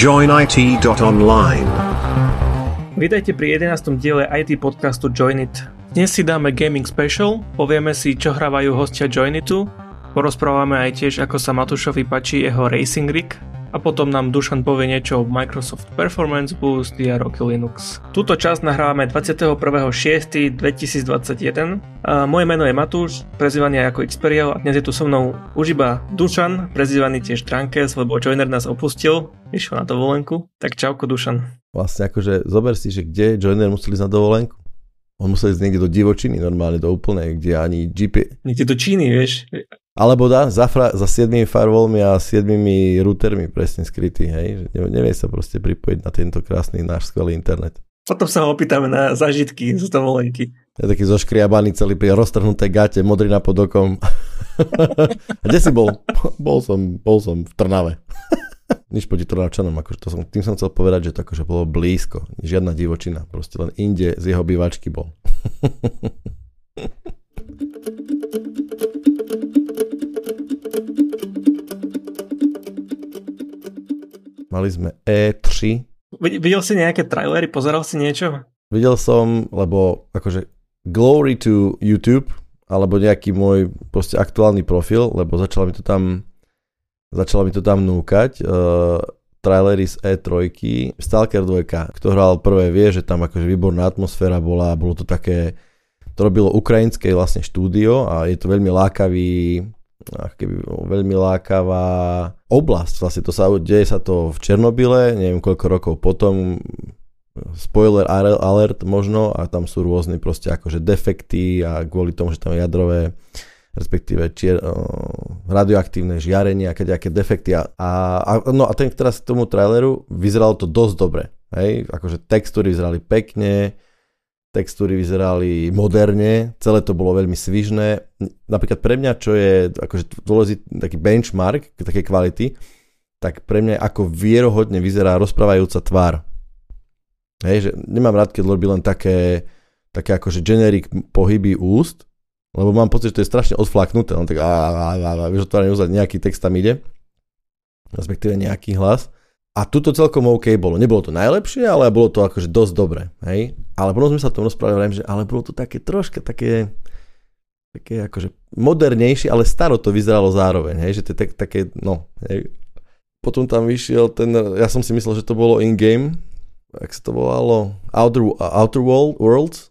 joinit.online. Vítajte pri 11. diele IT podcastu Join It. Dnes si dáme gaming special, povieme si, čo hrávajú hostia Join Itu, porozprávame aj tiež, ako sa Matúšovi páči jeho Racing Rig, a potom nám Dušan povie niečo o Microsoft Performance Boost a Rocky Linux. Túto časť nahrávame 21.6.2021. Moje meno je Matúš, prezývaný aj ako Xperiel, a dnes je tu so mnou už iba Dušan, prezývaný tiež Trankes, lebo Joiner nás opustil, išiel na dovolenku. Tak čauko Dušan. Vlastne akože zober si, že kde Joiner musel ísť na dovolenku. On musel ísť niekde do divočiny, normálne do úplnej, kde ani GPS. Niekde do Číny, vieš. Alebo dá za 7 firewallmi a 7 routermi presne skrytý, hej. Nevie sa proste pripojiť na tento krásny náš skvelý internet. Potom sa ho opýtame na zážitky z dovolenky. Ja taký zoškriabaný celý pri roztrhnuté gáte, modrina pod okom. A kde si bol? Bol som v Trnave. Nič proti Trnavčanom, akože tým som chcel povedať, že to akože bolo blízko. Žiadna divočina, proste len inde z jeho bývačky bol. Mali sme E3. Videl si nejaké trailery? Pozeral si niečo? Videl som, lebo akože glory to YouTube, alebo nejaký môj proste aktuálny profil, lebo začalo mi to tam núkať. Trailery z E3, S.T.A.L.K.E.R. 2, kto hral prvé vie, že tam akože výborná atmosféra bola, bolo to také, to robilo ukrajinské vlastne štúdio a je to veľmi lákavý, veľmi lákavá oblasť. Vlastne to sa deje sa to v Černobyle, neviem koľko rokov potom, spoiler alert možno, a tam sú rôzne proste akože defekty a kvôli tomu, že tam je jadrové, respektíve radioaktívne žiarenie a kadejaké defekty. A ten teraz k tomu traileru vyzeralo to dosť dobre. Hej? Akože textúry vyzerali pekne, textúry vyzerali moderne, celé to bolo veľmi svižné. Napríklad pre mňa, čo je akože dôležitý taký benchmark také kvality, tak pre mňa ako vierohodne vyzerá rozprávajúca tvár. Hej, že nemám rád, keď robí len také akože generic pohyby úst, lebo mám pocit, že to je strašne odflaknuté, on tak vieš, otvárne úzad, nejaký text tam ide, respektíve nejaký hlas. A tuto celkom OK bolo. Nebolo to najlepšie, ale bolo to akože dosť dobre. Hej? Ale potom sme sa tomu rozprávali, že ale bolo to také troška, také akože modernejšie, ale staro to vyzeralo zároveň. Hej? Že to je také, no. Hej? Potom tam vyšiel ten, ja som si myslel, že to bolo in-game, jak sa to volalo, Outer Worlds.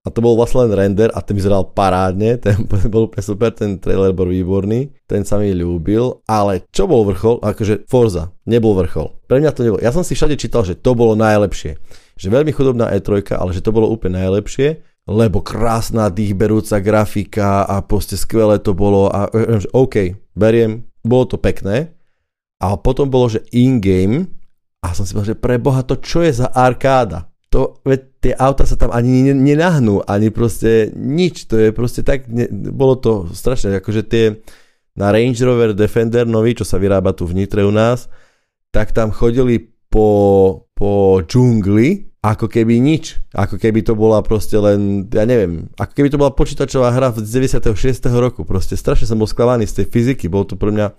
A to bol vlastne len render a ten vyzeral parádne, ten bol úplne super, ten trailer bol výborný, ten sa mi ľúbil, ale čo bol vrchol, akože Forza, nebol vrchol. Pre mňa to nebolo, ja som si všade čítal, že to bolo najlepšie, že veľmi chudobná E3, ale že to bolo úplne najlepšie, lebo krásna dýchberúca grafika a proste skvelé to bolo a OK, beriem, bolo to pekné, a potom bolo, že in-game a som si povedal, že pre Boha to čo je za arkáda? To, veď tie auta sa tam ani nenahnú, ani proste nič, to je proste tak, bolo to strašné, akože tie na Range Rover Defender nový, čo sa vyrába tu v Nitre u nás, tak tam chodili po džungli, ako keby nič, ako keby to bola proste len, ja neviem, ako keby to bola počítačová hra z 96. roku, proste strašne som bol sklamaný z tej fyziky, bolo to pre mňa,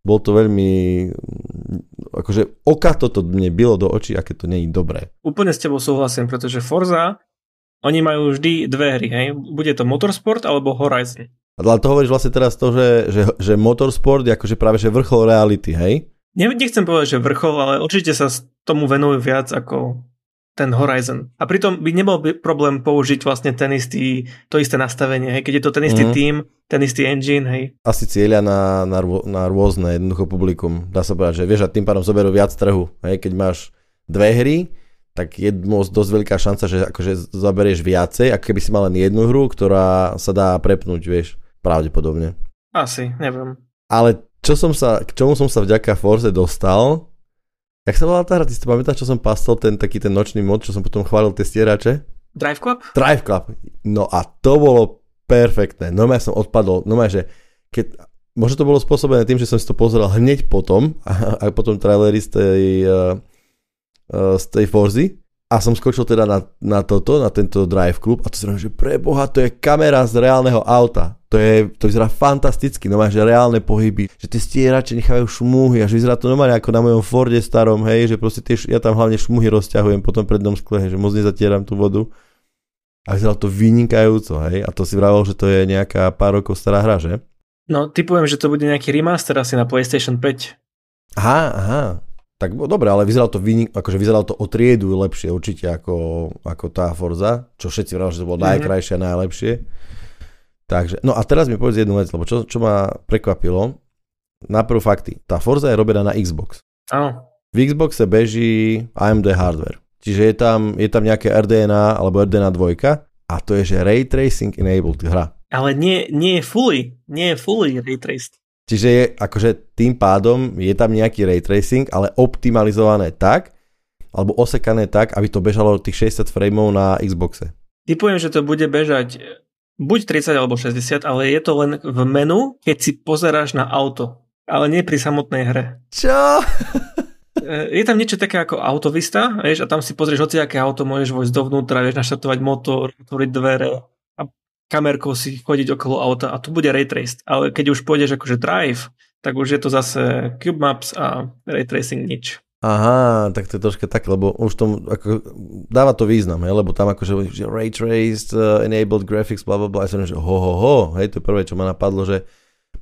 bol to veľmi, akože oka toto mne bylo do očí, aké to nie je dobré. Úplne s tebou súhlasím, pretože Forza, oni majú vždy dve hry, hej? Bude to Motorsport alebo Horizon. Ale to hovoríš vlastne teraz to, že Motorsport je akože práve že vrchol reality, hej? Nechcem povedať, že vrchol, ale určite sa tomu venujú viac ako ten Horizon. A pritom by nebol problém použiť vlastne to isté nastavenie, hej? Keď je to ten istý tím, ten istý engine, hej. Asi cieľa na rôzne jednoducho publikum. Dá sa povedať, že vieš, a tým pádom zoberú viac trhu. Hej. Keď máš dve hry, tak je dosť veľká šanca, že akože zaberieš viacej, ako keby si mal len jednu hru, ktorá sa dá prepnúť, vieš, pravdepodobne. Asi, neviem. Ale k čomu som sa vďaka Forze dostal, jak sa volá tá hra, ty si to pamätáš, čo som pasol ten taký ten nočný mod, čo som potom chválil tie stierače? Drive Club? Drive Club. No a to bolo perfektné, normálne ja som odpadol, normálne, že keď, možno to bolo spôsobené tým, že som si to pozeral hneď potom a potom trailery z tej Forzy a som skočil teda na tento Drive Club a to znamená, že preboha, to je kamera z reálneho auta, To vyzerá fantasticky, no máš reálne pohyby, že tie stierače nechávajú šmúhy, až vyzerá to normálne ako na mojom Forde starom, hej, že proste ja tam hlavne šmúhy rozťahujem po tom prednom skle, hej, že moc nezatieram tú vodu. A vyzerá to vynikajúco, hej, a to si vravel, že to je nejaká pár rokov stará hra, že? No, typujem, že to bude nejaký remaster asi na PlayStation 5. Aha, tak dobre, ale vyzeralo to akože vyzeralo to o triedu lepšie určite ako tá Forza, čo všetci vravel, že to bolo najkrajšie a najlepšie. Takže, no a teraz mi povedz jednu vec, lebo čo ma prekvapilo, naprv fakty, tá Forza je robená na Xbox. Áno. V Xboxe beží AMD hardware, čiže je tam nejaké RDNA alebo RDNA 2 a to je, že Ray Tracing Enabled hra. Ale nie je fully Ray Traced. Čiže je, akože tým pádom je tam nejaký Ray Tracing, ale optimalizované tak, alebo osekané tak, aby to bežalo tých 60 frameov na Xboxe. Typujem, že to bude bežať buď 30 alebo 60, ale je to len v menu, keď si pozeráš na auto, ale nie pri samotnej hre. Čo? Je tam niečo také ako autovista, vieš, a tam si pozrieš hociaké auto, môžeš vojsť dovnútra, vieš, naštartovať motor, otvoriť dvere a kamerkou si chodiť okolo auta a tu bude Ray Traced, ale keď už pôjdeš akože Drive, tak už je to zase Cube Maps a Ray Tracing nič. Aha, tak to je troška tak, lebo už tomu ako, dáva to význam, hej, lebo tam akože že Ray Traced, Enabled Graphics, blablabla, a som že hej, to je prvé, čo ma napadlo, že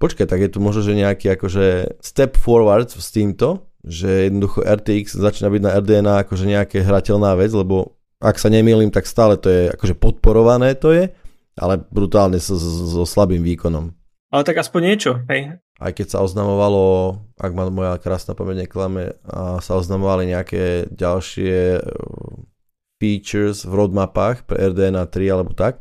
počkaj, tak je tu možno, že nejaký akože step forward s týmto, že jednoducho RTX začína byť na RDNA akože nejaká hrateľná vec, lebo ak sa nemýlim, tak stále to je akože podporované to je, ale brutálne so slabým výkonom. Ale tak aspoň niečo, hej. Aj keď sa oznamovalo, ak ma moja krásna pamäť neklame, a sa oznamovali nejaké ďalšie features v roadmapách pre RDNA 3 alebo tak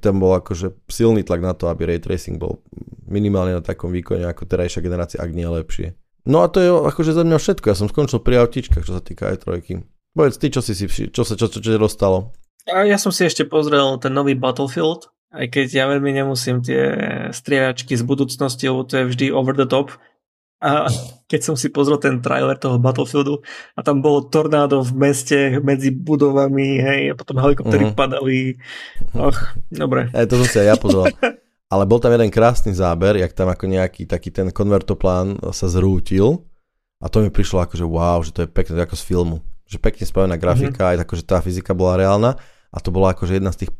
tam bol akože silný tlak na to, aby Ray Tracing bol minimálne na takom výkone ako terajšia generácia, ak nie lepšie. No a to je akože za mňa všetko, ja som skončil pri autičkách, čo sa týka i3. Povedz ty, čo sa dostalo? A ja som si ešte pozrel ten nový Battlefield, aj keď ja veľmi nemusím tie strieľačky z budúcnosti, lebo to je vždy over the top. A keď som si pozrel ten trailer toho Battlefieldu a tam bolo tornádo v meste medzi budovami, hej, a potom helikoptery padali. Och, dobre. To som si aj ja pozrel. Ale bol tam jeden krásny záber, jak tam ako nejaký taký ten konvertoplán sa zrútil a to mi prišlo akože wow, že to je pekné, ako z filmu. Že pekne spravená grafika, aj akože tá fyzika bola reálna a to bola akože jedna z tých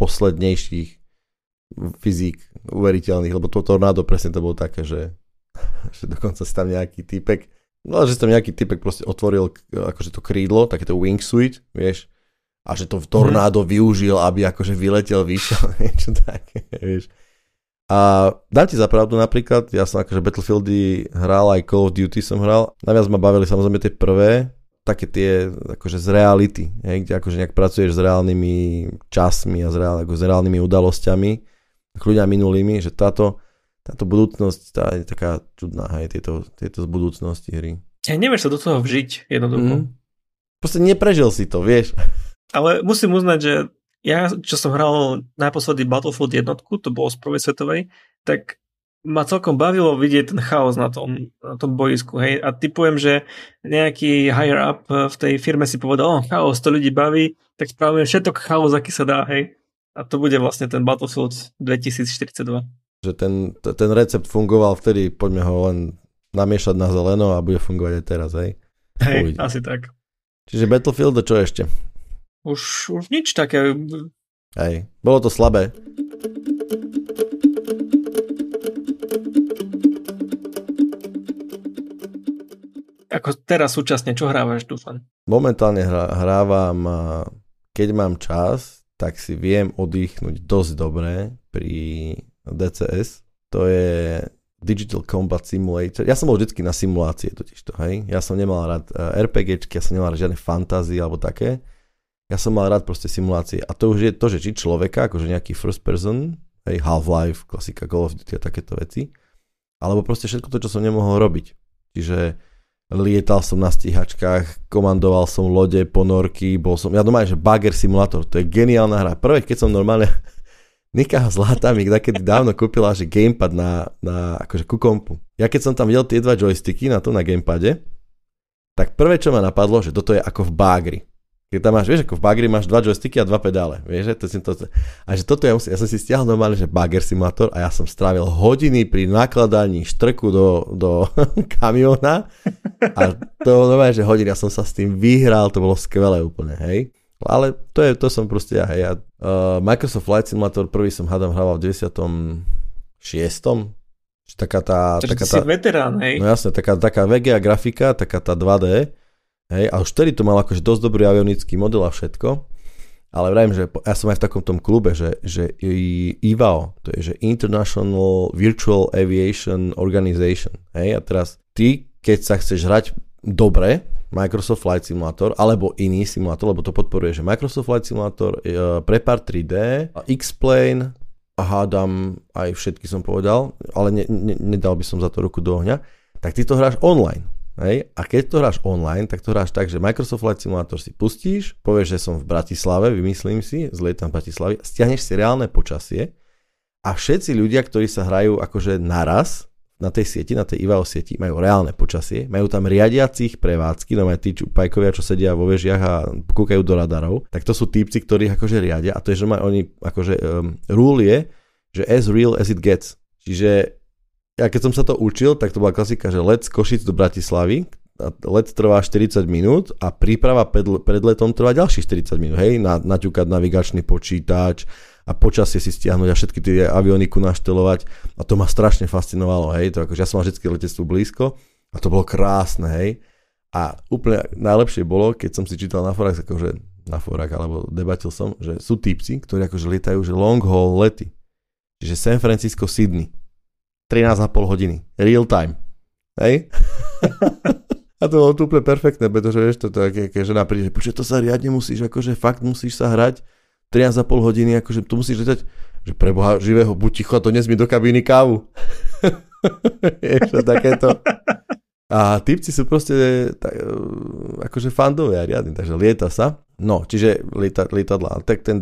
poslednejších fyzik uveriteľných, lebo to tornádo presne to bolo také, že dokonca si tam nejaký typek, proste otvoril akože to krídlo, takéto wingsuit, vieš, a že to tornádo využil, aby akože vyletel vyššie, niečo také, vieš. A dám ti za pravdu napríklad, ja som akože Battlefieldy hral, aj Call of Duty som hral, naviac ma bavili samozrejme tie prvé, také tie akože z reality, hej, kde akože nejak pracuješ s reálnymi časmi a s reálnymi udalosťami k ľuďom minulými, že táto budúcnosť tá je taká čudná, hej, tieto z budúcnosti hry. Ja nevieš sa do toho vžiť jednoducho. Proste neprežil si to, vieš. Ale musím uznať, že ja, čo som hral naposledy Battlefield 1, to bolo z prvej svetovej, tak ma celkom bavilo vidieť ten chaos na tom bojisku, hej, a typujem, že nejaký higher up v tej firme si povedal, chaos, to ľudí baví, tak spravíme všetok chaos, aký sa dá, hej, a to bude vlastne ten Battlefield 2042. Že ten recept fungoval vtedy, poďme ho len namiešať na zeleno a bude fungovať aj teraz, hej. Hej, uvidím. Asi tak. Čiže Battlefield, a čo ešte? Už nič také. Hej, bolo to slabé. Ako teraz súčasne, čo hrávaš, dúfam? Momentálne hrávam, keď mám čas, tak si viem oddychnúť dosť dobre pri DCS. To je Digital Combat Simulator. Ja som bol vždycky na simulácie totižto, hej. Ja som nemal rád RPGčky, ja som nemal rád žiadne fantázie alebo také. Ja som mal rád proste simulácie. A to už je to, že či človeka, akože nejaký first person, hej, Half-Life, klasika, Call of Duty a takéto veci. Alebo proste všetko to, čo som nemohol robiť. Čiže lietal som na stíhačkách, komandoval som lode, ponorky, bol som, ja normálne, že Bagger Simulator, to je geniálna hra. Prvé, keď som normálne, Nika Zlata mi kdakedy dávno kúpila, že gamepad na akože ku kompu. Ja keď som tam videl tie dva joysticky na gamepade, tak prvé, čo ma napadlo, že toto je ako v Bagri. Keď tam máš, vieš, ako v bagri máš 2 joysticky a 2 pedále, vieš, to si to... A že toto ja som si stiahol normálne, že bagger simulátor a ja som strávil hodiny pri nakladaní štrku do kamiona a to normálne, že hodiny, ja som sa s tým vyhral, to bolo skvelé úplne, hej. Ale to je, to som proste ja, hej. Ja, Microsoft Flight Simulator prvý som hádam hrával v 96. Taká si veterán, hej. No jasne, taká VGA grafika, taká tá 2D. Hej, a už vtedy to mal akože dosť dobrý avionický model a všetko, ale vrajím, že ja som aj v takom tom klube, že IVAO, to je že International Virtual Aviation Organization, hej, a teraz ty, keď sa chceš hrať dobre, Microsoft Flight Simulator, alebo iný simulátor, lebo to podporuje, že Microsoft Flight Simulator, Prepar 3D, X-Plane, a hádam, aj všetky som povedal, ale nedal by som za to ruku do ohňa, tak ty to hráš online. Hej. A keď to hráš online, tak to hráš tak, že Microsoft Flight Simulator si pustíš, povieš, že som v Bratislave, vymyslím si, zlietam v Bratislave, stiahneš si reálne počasie a všetci ľudia, ktorí sa hrajú akože naraz na tej sieti, na tej IVAO sieti, majú reálne počasie, majú tam riadiacich prevádzky, no majú tí čupajkovia, čo sedia vo vežiach a kúkajú do radarov, tak to sú típci, ktorých akože riadia a to je, že majú oni akože rule je, že as real as it gets. Čiže ja keď som sa to učil, tak to bola klasika, že let z Košic do Bratislavy, let trvá 40 minút a príprava pred letom trvá ďalších 40 minút, hej, naťukať navigačný počítač a počasie si stiahnuť a všetky tie avioniku naštelovať a to ma strašne fascinovalo, hej, to akože ja som mal vždycky letectvu blízko a to bolo krásne, hej, a úplne najlepšie bolo, keď som si čítal na forách, akože na forách, alebo debatil som, že sú típci, ktorí akože lietajú, že long haul lety, čiže San Francisco, Sydney, 13,5 hodiny. Real time. Hej? A to bolo úplne perfektné, pretože vieš, toto je, keď žena príde, že to sa riadne musíš, akože fakt musíš sa hrať 13,5 hodiny, akože tu musíš letať, že preboha živého, buď ticho a to nesmí do kabíny kávu. Ešte takéto. A typci sú proste tak, akože fandovia riadni, takže lieta sa. No, čiže lietadlá. Tak ten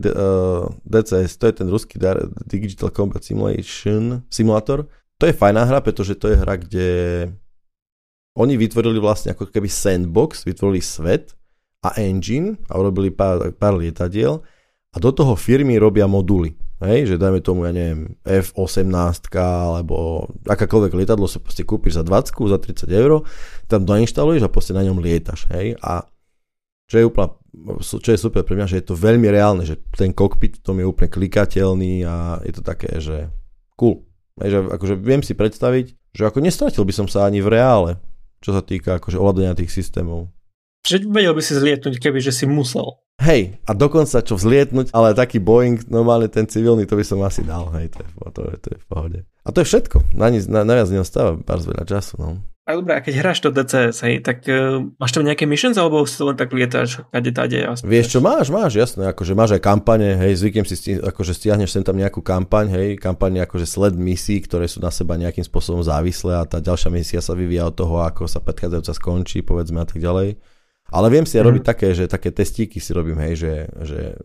DCS, to je ten ruský Digital Combat Simulator. To je fajná hra, pretože to je hra, kde oni vytvorili vlastne ako keby sandbox, vytvorili svet a engine a urobili pár lietadiel a do toho firmy robia moduly. Hej, že dajme tomu, ja neviem, F-18 alebo akákoľvek lietadlo sa proste kúpiš za 20, za 30 €, tam doinštaluješ a proste na ňom lietaš. Hej, a čo je super pre mňa, že je to veľmi reálne, že ten kokpit v tom je úplne klikateľný a je to také, že cool. Že akože viem si predstaviť, že ako nestratil by som sa ani v reále, čo sa týka akože ovládania tých systémov. Že vedel by si zlietnúť, keby že si musel. Hej, a dokonca čo vzlietnúť, ale taký Boeing, normálne ten civilný, to by som asi dal, hej, to je v pohode. A to je všetko, naviac neostáva pár veľa času, no. A dobré, a keď hráš to DCS, hej, tak máš tam nejaké missions, alebo si to len tak lietáš kade-tade? Vieš čo, máš, jasné, akože máš aj kampane, hej, zvykem si akože stiahneš sem tam nejakú kampaň, hej, kampaň akože sled misií, ktoré sú na seba nejakým spôsobom závislé a tá ďalšia misia sa vyvíja od toho, ako sa predchádzajúca skončí, povedzme a tak ďalej. Ale viem si ja robiť také, že také testíky si robím, hej, že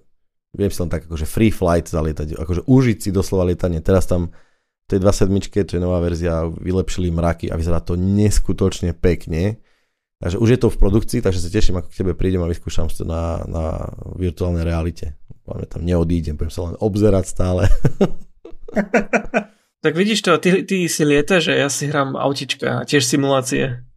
viem si len tak akože free flight zalietať, akože užiť si doslova lietanie, teraz tam tej 2.7, to je nová verzia, vylepšili mraky a vyzerá to neskutočne pekne. Takže už je to v produkcii, takže sa teším, ako k tebe prídem a vyskúšam to na virtuálnej realite. Poďme tam neodídem, budem sa len obzerať stále. Tak vidíš to, ty si lietaš, že ja si hrám autička, tiež simulácie.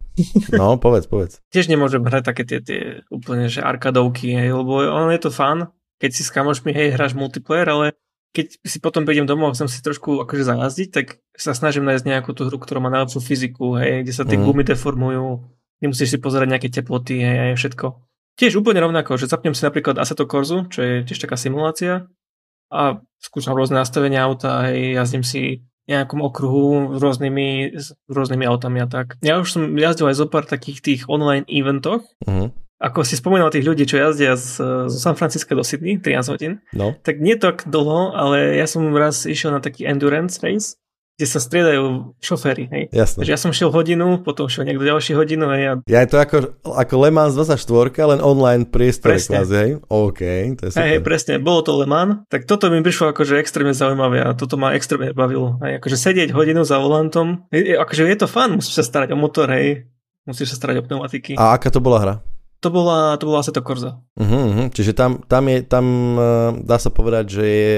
No, povedz. Tiež nemôžem hrať také tie úplne, že arkadovky, hej, lebo ono je to fun, keď si s kamošmi, hej, hráš multiplayer, ale keď si potom prídem domov a chcem si trošku akože zajazdiť, tak sa snažím nájsť nejakú tú hru, ktorá má najlepšiu fyziku, hej, kde sa tie gumy deformujú, nemusíš si pozerať nejaké teploty, hej, všetko. Tiež úplne rovnako, že zapnem si napríklad Assetto Corsu, čo je tiež taká simulácia a skúšam rôzne nastavenia auta, hej, jazdím si v nejakom okruhu s rôznymi autami a tak. Ja už som jazdil aj zo pár takých tých online eventoch, ako si spomínal tých ľudí, čo jazdia z San Francisca do Sydney, 13 hodín, no. Tak nie tak dlho, ale ja som raz išiel na taký endurance race, kde sa striedajú šoféry, hej. Jasne. Takže ja som šiel hodinu, potom šiel niekto ďalší hodinu, hej. Ja je to ako Le Mans 24, len online priestor, kvázi, hej. OK, to je super. Hej, presne, bolo to Le Mans, tak toto mi prišlo akože extrémne zaujímavé a toto ma extrémne bavilo. Hej, akože sedieť hodinu za volantom, akože je to fun, musíš sa starať o motor, hej. Musíš sa starať o pneumatiky. A aká to bola hra? To bola Assetto Corsa. Čiže tam dá sa povedať, že je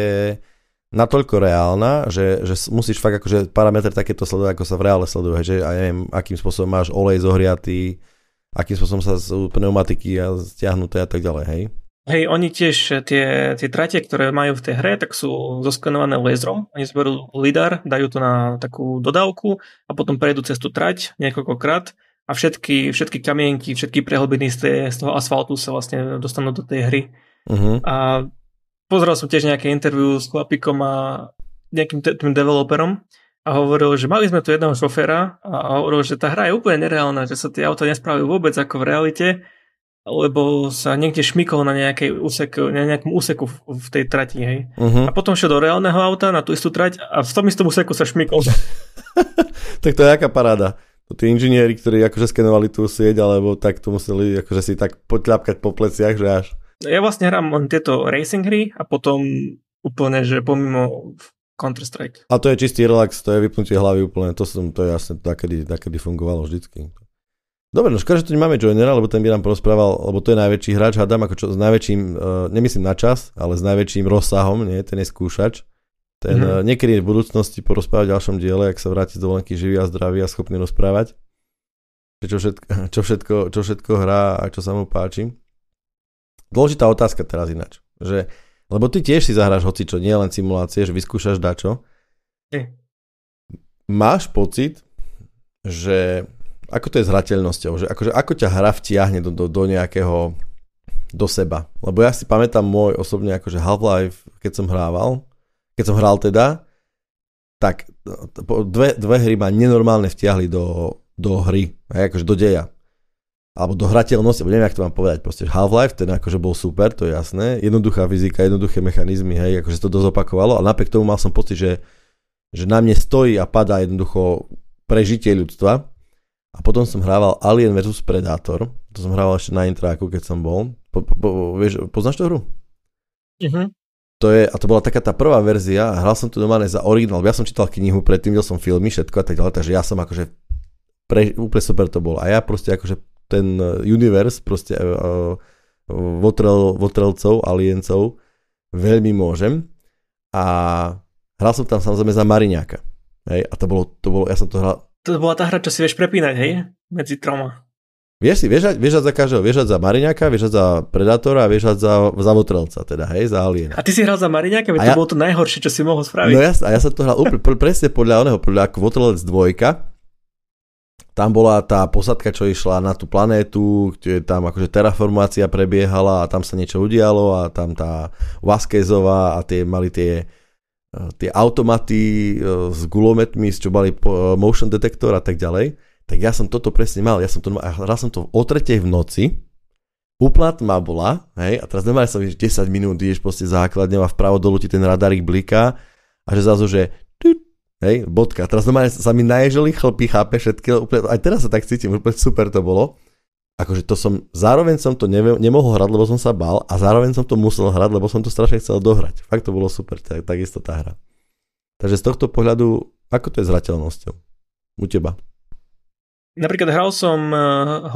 natoľko reálna, že musíš fakt akože parametre takéto sledovať, ako sa v reále sleduje, že ja neviem, akým spôsobom máš olej zohriatý, akým spôsobom sa z pneumatiky a stiahnuté a tak ďalej, hej? Hej, oni tiež tie trate, ktoré majú v tej hre, tak sú zoskenované laserom. Oni zberú lidar, dajú to na takú dodávku a potom prejdú cez tú trať niekoľkokrát a všetky kamienky, všetky prehlbiny z toho asfaltu sa vlastne dostanú do tej hry. Uh-huh. A pozeral som tiež nejaké interview s chlapikom a nejakým tým developerom a hovoril, že mali sme tu jedného šoféra a hovoril, že tá hra je úplne nereálna, že sa tie auta nespravujú vôbec ako v realite, lebo sa niekde šmykol na nejakom úseku v tej trati, hej. Uh-huh. A potom šiel do reálneho auta na tú istú trať a v tom istom úseku sa šmykol. Tak to je jaká paráda. Tí inžinieri, ktorí akože skenovali tú sieť, alebo tak to museli akože si tak potľapkať po pleciach, že až. Ja vlastne hrám len tieto racing hry a potom úplne, že pomimo Counter-Strike. A to je čistý relax, to je vypnutie hlavy úplne, to je jasné, takedy fungovalo vždycky. Dobre, no škoda, že tu nemáme Joinera, lebo ten by nám porozprával, lebo to je najväčší hráč, hádam, ako čo, s najväčším, nemyslím na čas, ale s najväčším rozsahom, nie, ten je skúšač. Ten niekedy v budúcnosti porozprávať v ďalšom diele, ak sa vráti z dovolenky živý a zdravý a schopný rozprávať, čo všetko hrá a čo sa mu páči. Dôležitá otázka teraz ináč, že, lebo ty tiež si zahráš hocičo, nie len simulácie, že vyskúšaš dačo. Máš pocit, že ako to je s hrateľnosťou? Že akože, ako ťa hra vtiahne do nejakého, do seba? Lebo ja si pamätám môj osobne akože Half-Life, keď som hral teda, tak dve hry ma nenormálne vtiahli do hry, aj akože do deja. Alebo do hrateľnosti, alebo neviem, jak to mám povedať. Proste Half-Life, ten akože bol super, to je jasné. Jednoduchá fyzika, jednoduché mechanizmy, hej, akože to dosť opakovalo, ale napriek tomu mal som pocit, že na mne stojí a padá jednoducho prežitie ľudstva. A potom som hrával Alien vs Predator. To som hrával ešte na intráku, keď som bol. Vieš, poznáš tú hru? Uh-huh. To bola taká tá prvá verzia. Hral som tu normálne za originál. Ja som čítal knihu, predtým videl som filmy, všetko a tak ďalej. Takže ja som akože... úplne super to bol. A ja proste akože ten univerz proste votrelcov, aliencov veľmi môžem. A hral som tam samozrejme za Mariňáka. Hej? A to bolo... Ja som to hral... To bola tá hra, čo si vieš prepínať, hej? Medzi troma. Vieš za každého, vieš za Mariňáka, vieš za Predátora a vieš za Votrelca, teda, hej, za Aliena. A ty si hral za Mariňáka, veď to bolo to najhoršie, čo si mohol spraviť. No jasne, a ja som to hral úplne presne podľa oného, podľa ako Votrelec 2. Tam bola tá posádka, čo išla na tú planétu, kde tam akože terraformácia prebiehala a tam sa niečo udialo a tam tá Vasquezová a tie mali tie automaty s gulometmi, čo mali motion detektor a tak ďalej, tak ja som toto presne mal, hral som to o 3:00 v noci, úplná tma bola, hej, a teraz nemal som, že 10 minút ideš proste základňou a vpravo dolu ti ten radarík bliká a že zrazu, že hej, bodka, teraz normálne sa mi naježeli chlpy, chápe všetky, úplne, aj teraz sa tak cítim, úplne super to bolo. Akože to som, zároveň som to nemohol hrať, lebo som sa bál a zároveň som to musel hrať, lebo som to strašne chcel dohrať. Fakt to bolo super, takisto tá hra. Takže z tohto pohľadu, ako to je s hrateľnosťou? U teba? Napríklad hral som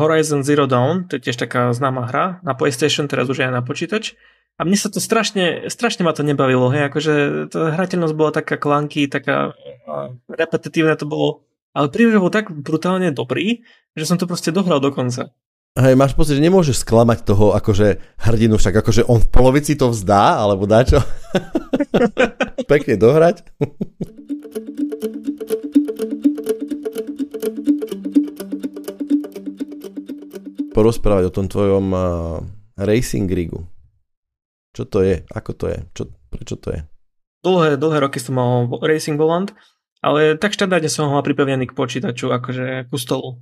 Horizon Zero Dawn, to je tiež taká známa hra, na PlayStation, teraz už aj na počítač. A mne sa to strašne ma to nebavilo, hej, akože tá hrateľnosť bola taká clunky, taká repetitívne to bolo, ale príbeh bol tak brutálne dobrý, že som to proste dohral do konca. Hej, máš pocit, že nemôžeš sklamať toho akože hrdinu, však akože on v polovici to vzdá, alebo dačo. Pekne dohrať. Porozprávať o tom tvojom racing rigu. Čo to je? Ako to je? Prečo to je? Dlhé roky som mal racing volant, ale tak štandardne som ho mal pripevnený k počítaču, akože ku stolu.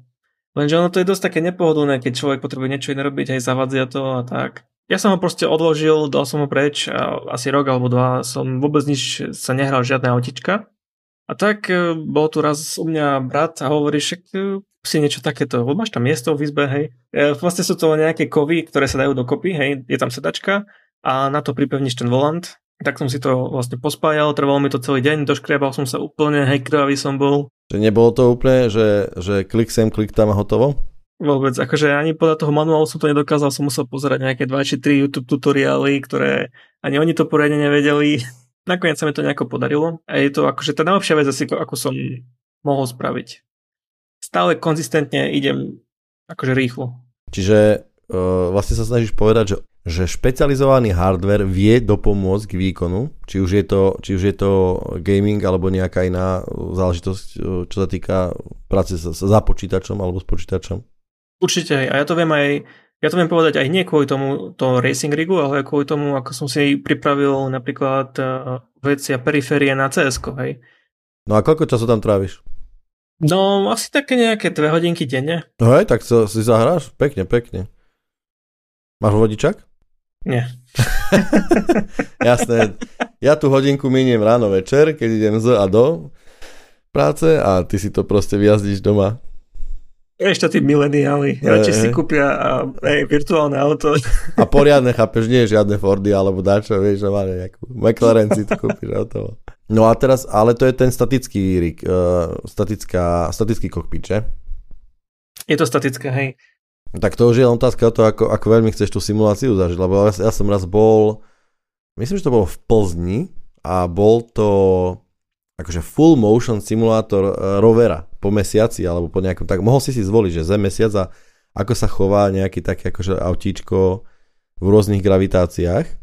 Lenže ono to je dosť také nepohodlné, keď človek potrebuje niečo iné robiť, aj zavadzia to a tak. Ja som ho proste odložil, dal som ho preč a asi rok alebo dva som vôbec nič sa nehral, žiadna autička. A tak bol tu raz u mňa brat a hovorí, že si niečo takéto, máš tam miesto v izbe, hej. Vlastne sú to nejaké kovy, ktoré sa dajú dokopy, hej, je tam sedačka a na to pripevníš ten volant. Tak som si to vlastne pospájal, trvalo mi to celý deň, doškriabal som sa úplne, hej, krvavý som bol. Nebolo to úplne, že klik sem, klik tam a hotovo? vôbec. Akože ani podľa toho manuálu som to nedokázal, som musel pozerať nejaké 2 či 3 YouTube tutoriály, ktoré ani oni to poriadne nevedeli. Nakoniec sa mi to nejako podarilo a je to akože tá najlepšia vec asi, ako som mohol spraviť. Stále konzistentne idem akože rýchlo. Čiže vlastne sa snažíš povedať, že špecializovaný hardware vie dopomôcť k výkonu, či už je to gaming alebo nejaká iná záležitosť, čo sa týka práce za počítačom alebo s počítačom. Určite, a ja to viem povedať aj nie kvôli tomu to racing rigu, ale aj kvôli tomu, ako som si pripravil napríklad veci a periférie na CS-ko, hej. No a koľko času tam tráviš? No, asi také nejaké 2 hodinky denne. Hej, tak si zahráš? Pekne, pekne. Máš vodičak? Nie. Jasné. Ja tú hodinku miniem ráno večer, keď idem z a do práce a ty si to proste vyjazdíš doma. Ešte tí mileniáli. Radšej si kúpia virtuálne auto. A poriadne, chápeš, nie žiadne Fordy alebo dačo, vieš, že má nejakú McLaren si to kúpiš auto. No a teraz, ale to je ten statický rig, statický kokpit, že? Je to statické, hej. Tak to už je otázka o to, ako veľmi chceš tú simuláciu zažiť, lebo ja som raz bol, myslím, že to bolo v Plzni a bol to akože full motion simulátor rovera po mesiaci alebo po nejakom, tak mohol si zvoliť, že zem, mesiac a ako sa chová nejaký také akože autíčko v rôznych gravitáciách.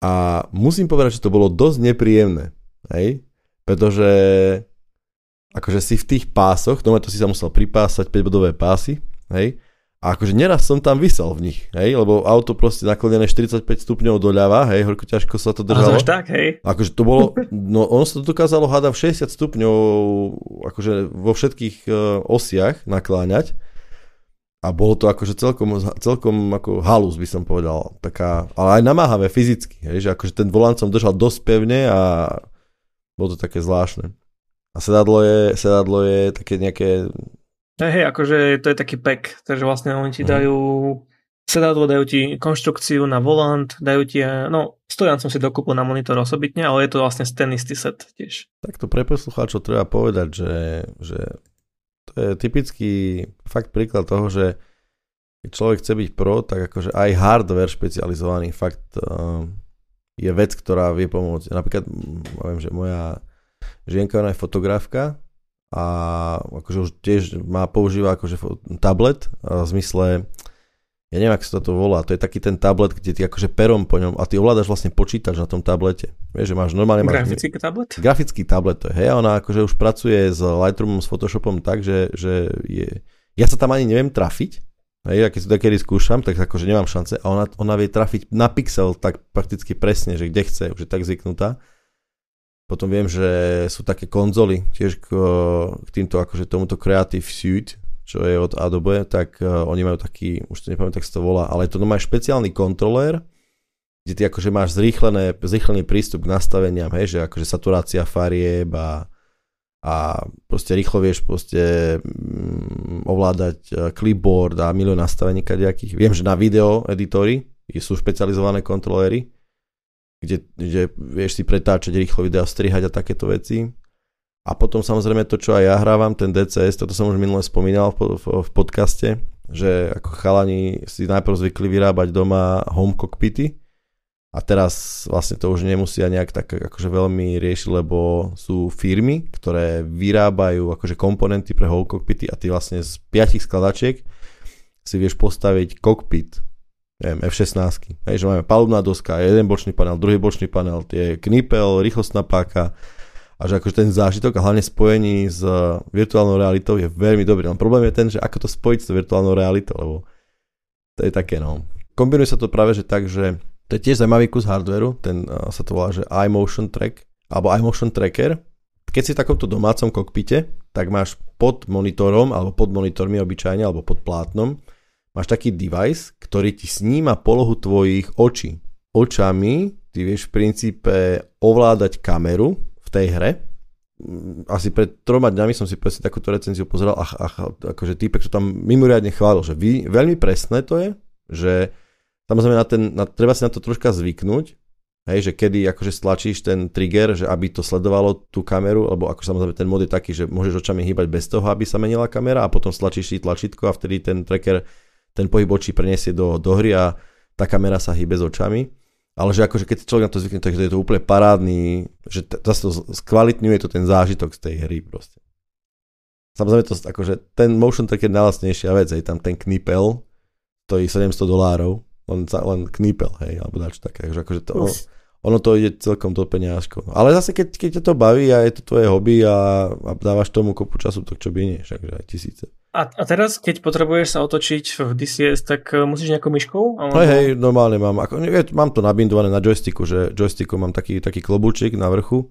A musím povedať, že to bolo dosť nepríjemné, hej? Pretože akože si v tých pásoch, doma to si sa musel pripásať 5-bodové pásy, hej? A akože neraz som tam vysel v nich, hej? Lebo auto proste naklonené 45 stupňov doľava, hej? Horko ťažko sa to držalo. Až tak, hej? Akože to bolo, no ono sa to dokázalo hádať v 60 stupňov, akože vo všetkých osiach nakláňať. A bolo to akože celkom ako halus, by som povedal. Taká, ale aj namáhavé fyzicky. Hej, že akože ten volant som držal dosť pevne a bolo to také zvláštne. A sedadlo je také nejaké... Hej, akože to je taký pack. Takže vlastne oni ti dajú sedadlo, dajú ti konštrukciu na volant, dajú ti... No, stojan som si dokúpil na monitor osobitne, ale je to vlastne ten istý set tiež. Tak to pre poslucháčov treba povedať, že... To je typický fakt príklad toho, že keď človek chce byť pro, tak akože aj hardware špecializovaný fakt je vec, ktorá vie pomôcť. Napríklad, viem, že moja žienka, ona je fotografka a akože už tiež používa akože tablet v zmysle, ja neviem, ako sa to volá, to je taký ten tablet, kde ty akože perom po ňom a ty ovládaš vlastne počítač na tom tablete. Vieš, že máš normálne... Grafický tablet? Grafický tablet, to je, hej, a ona akože už pracuje s Lightroomom, s Photoshopom tak, že je... Ja sa tam ani neviem trafiť, hej, a keď si to takedy skúšam, tak akože nemám šance a ona vie trafiť na pixel tak prakticky presne, že kde chce, už je tak zvyknutá. Potom viem, že sú také konzoly tiež k týmto akože tomuto Creative Suite, čo je od Adobe, tak oni majú taký, už to nepamätám, tak sa to volá, ale to máš špeciálny kontrolér, kde ty akože máš zrýchlený prístup k nastaveniam, hej, že akože saturácia farieb a proste rýchlo vieš proste ovládať clipboard a milión nastavení kadejakých. Viem, že na video editory sú špecializované kontroléry, kde vieš si pretáčať rýchlo video, strihať a takéto veci. A potom samozrejme to, čo aj ja hrávam, ten DCS, toto som už minule spomínal v podcaste, že ako chalani si najprv zvykli vyrábať doma home cockpity a teraz vlastne to už nemusia nejak tak akože veľmi riešiť, lebo sú firmy, ktoré vyrábajú akože komponenty pre home cockpity a ty vlastne z 5 skladačiek si vieš postaviť cockpit, neviem, F-16, hej, že máme palubná doska, jeden bočný panel, druhý bočný panel, tie knipel, rýchlostná páka. A že akože ten zážitok a hlavne spojení s virtuálnou realitou je veľmi dobrý. No problém je ten, že ako to spojiť s virtuálnou realitou, lebo to je také no. Kombinuje sa to práve, že tak, že to je tiež zaujímavý kus hardwareu, ten sa to volá, že iMotion Track, alebo iMotion Tracker. Keď si v takomto domácom kokpite, tak máš pod monitorom, alebo pod monitormi obyčajne, alebo pod plátnom, máš taký device, ktorý ti sníma polohu tvojich očí. Očami ty vieš v princípe ovládať kameru, tej hre. Asi pred 3 dňami som si presne takúto recenziu pozeral a akože týpek, čo tam mimoriadne chválil, že veľmi presné to je, že samozrejme treba si na to troška zvyknúť, Hej, že kedy akože stlačíš ten trigger, že aby to sledovalo tú kameru, lebo ako samozrejme ten mod je taký, že môžeš očami hýbať bez toho, aby sa menila kamera a potom stlačíš si tlačítko a vtedy ten tracker, ten pohyb očí preniesie do hry a tá kamera sa hýbe s očami. Ale že akože keď človek na to zvykne, tak je to úplne parádny, že zase to skvalitňuje to ten zážitok z tej hry proste. Samozrejme to akože ten motion tracker je najlacnejšia vec, hej, tam ten knipel, to je $700, len knipel, hej, alebo dačo také, že akože to... Ono to ide celkom do peňažkov. Ale zase, keď ťa to baví a je to tvoje hobby a dávaš tomu kopu času, tak čo by nie, všakže aj tisíce. A teraz, keď potrebuješ sa otočiť v DCS, tak musíš nejakou myškou? Hej, normálne mám. Mám to nabindované na joysticku, že joystickom mám taký klobúčik na vrchu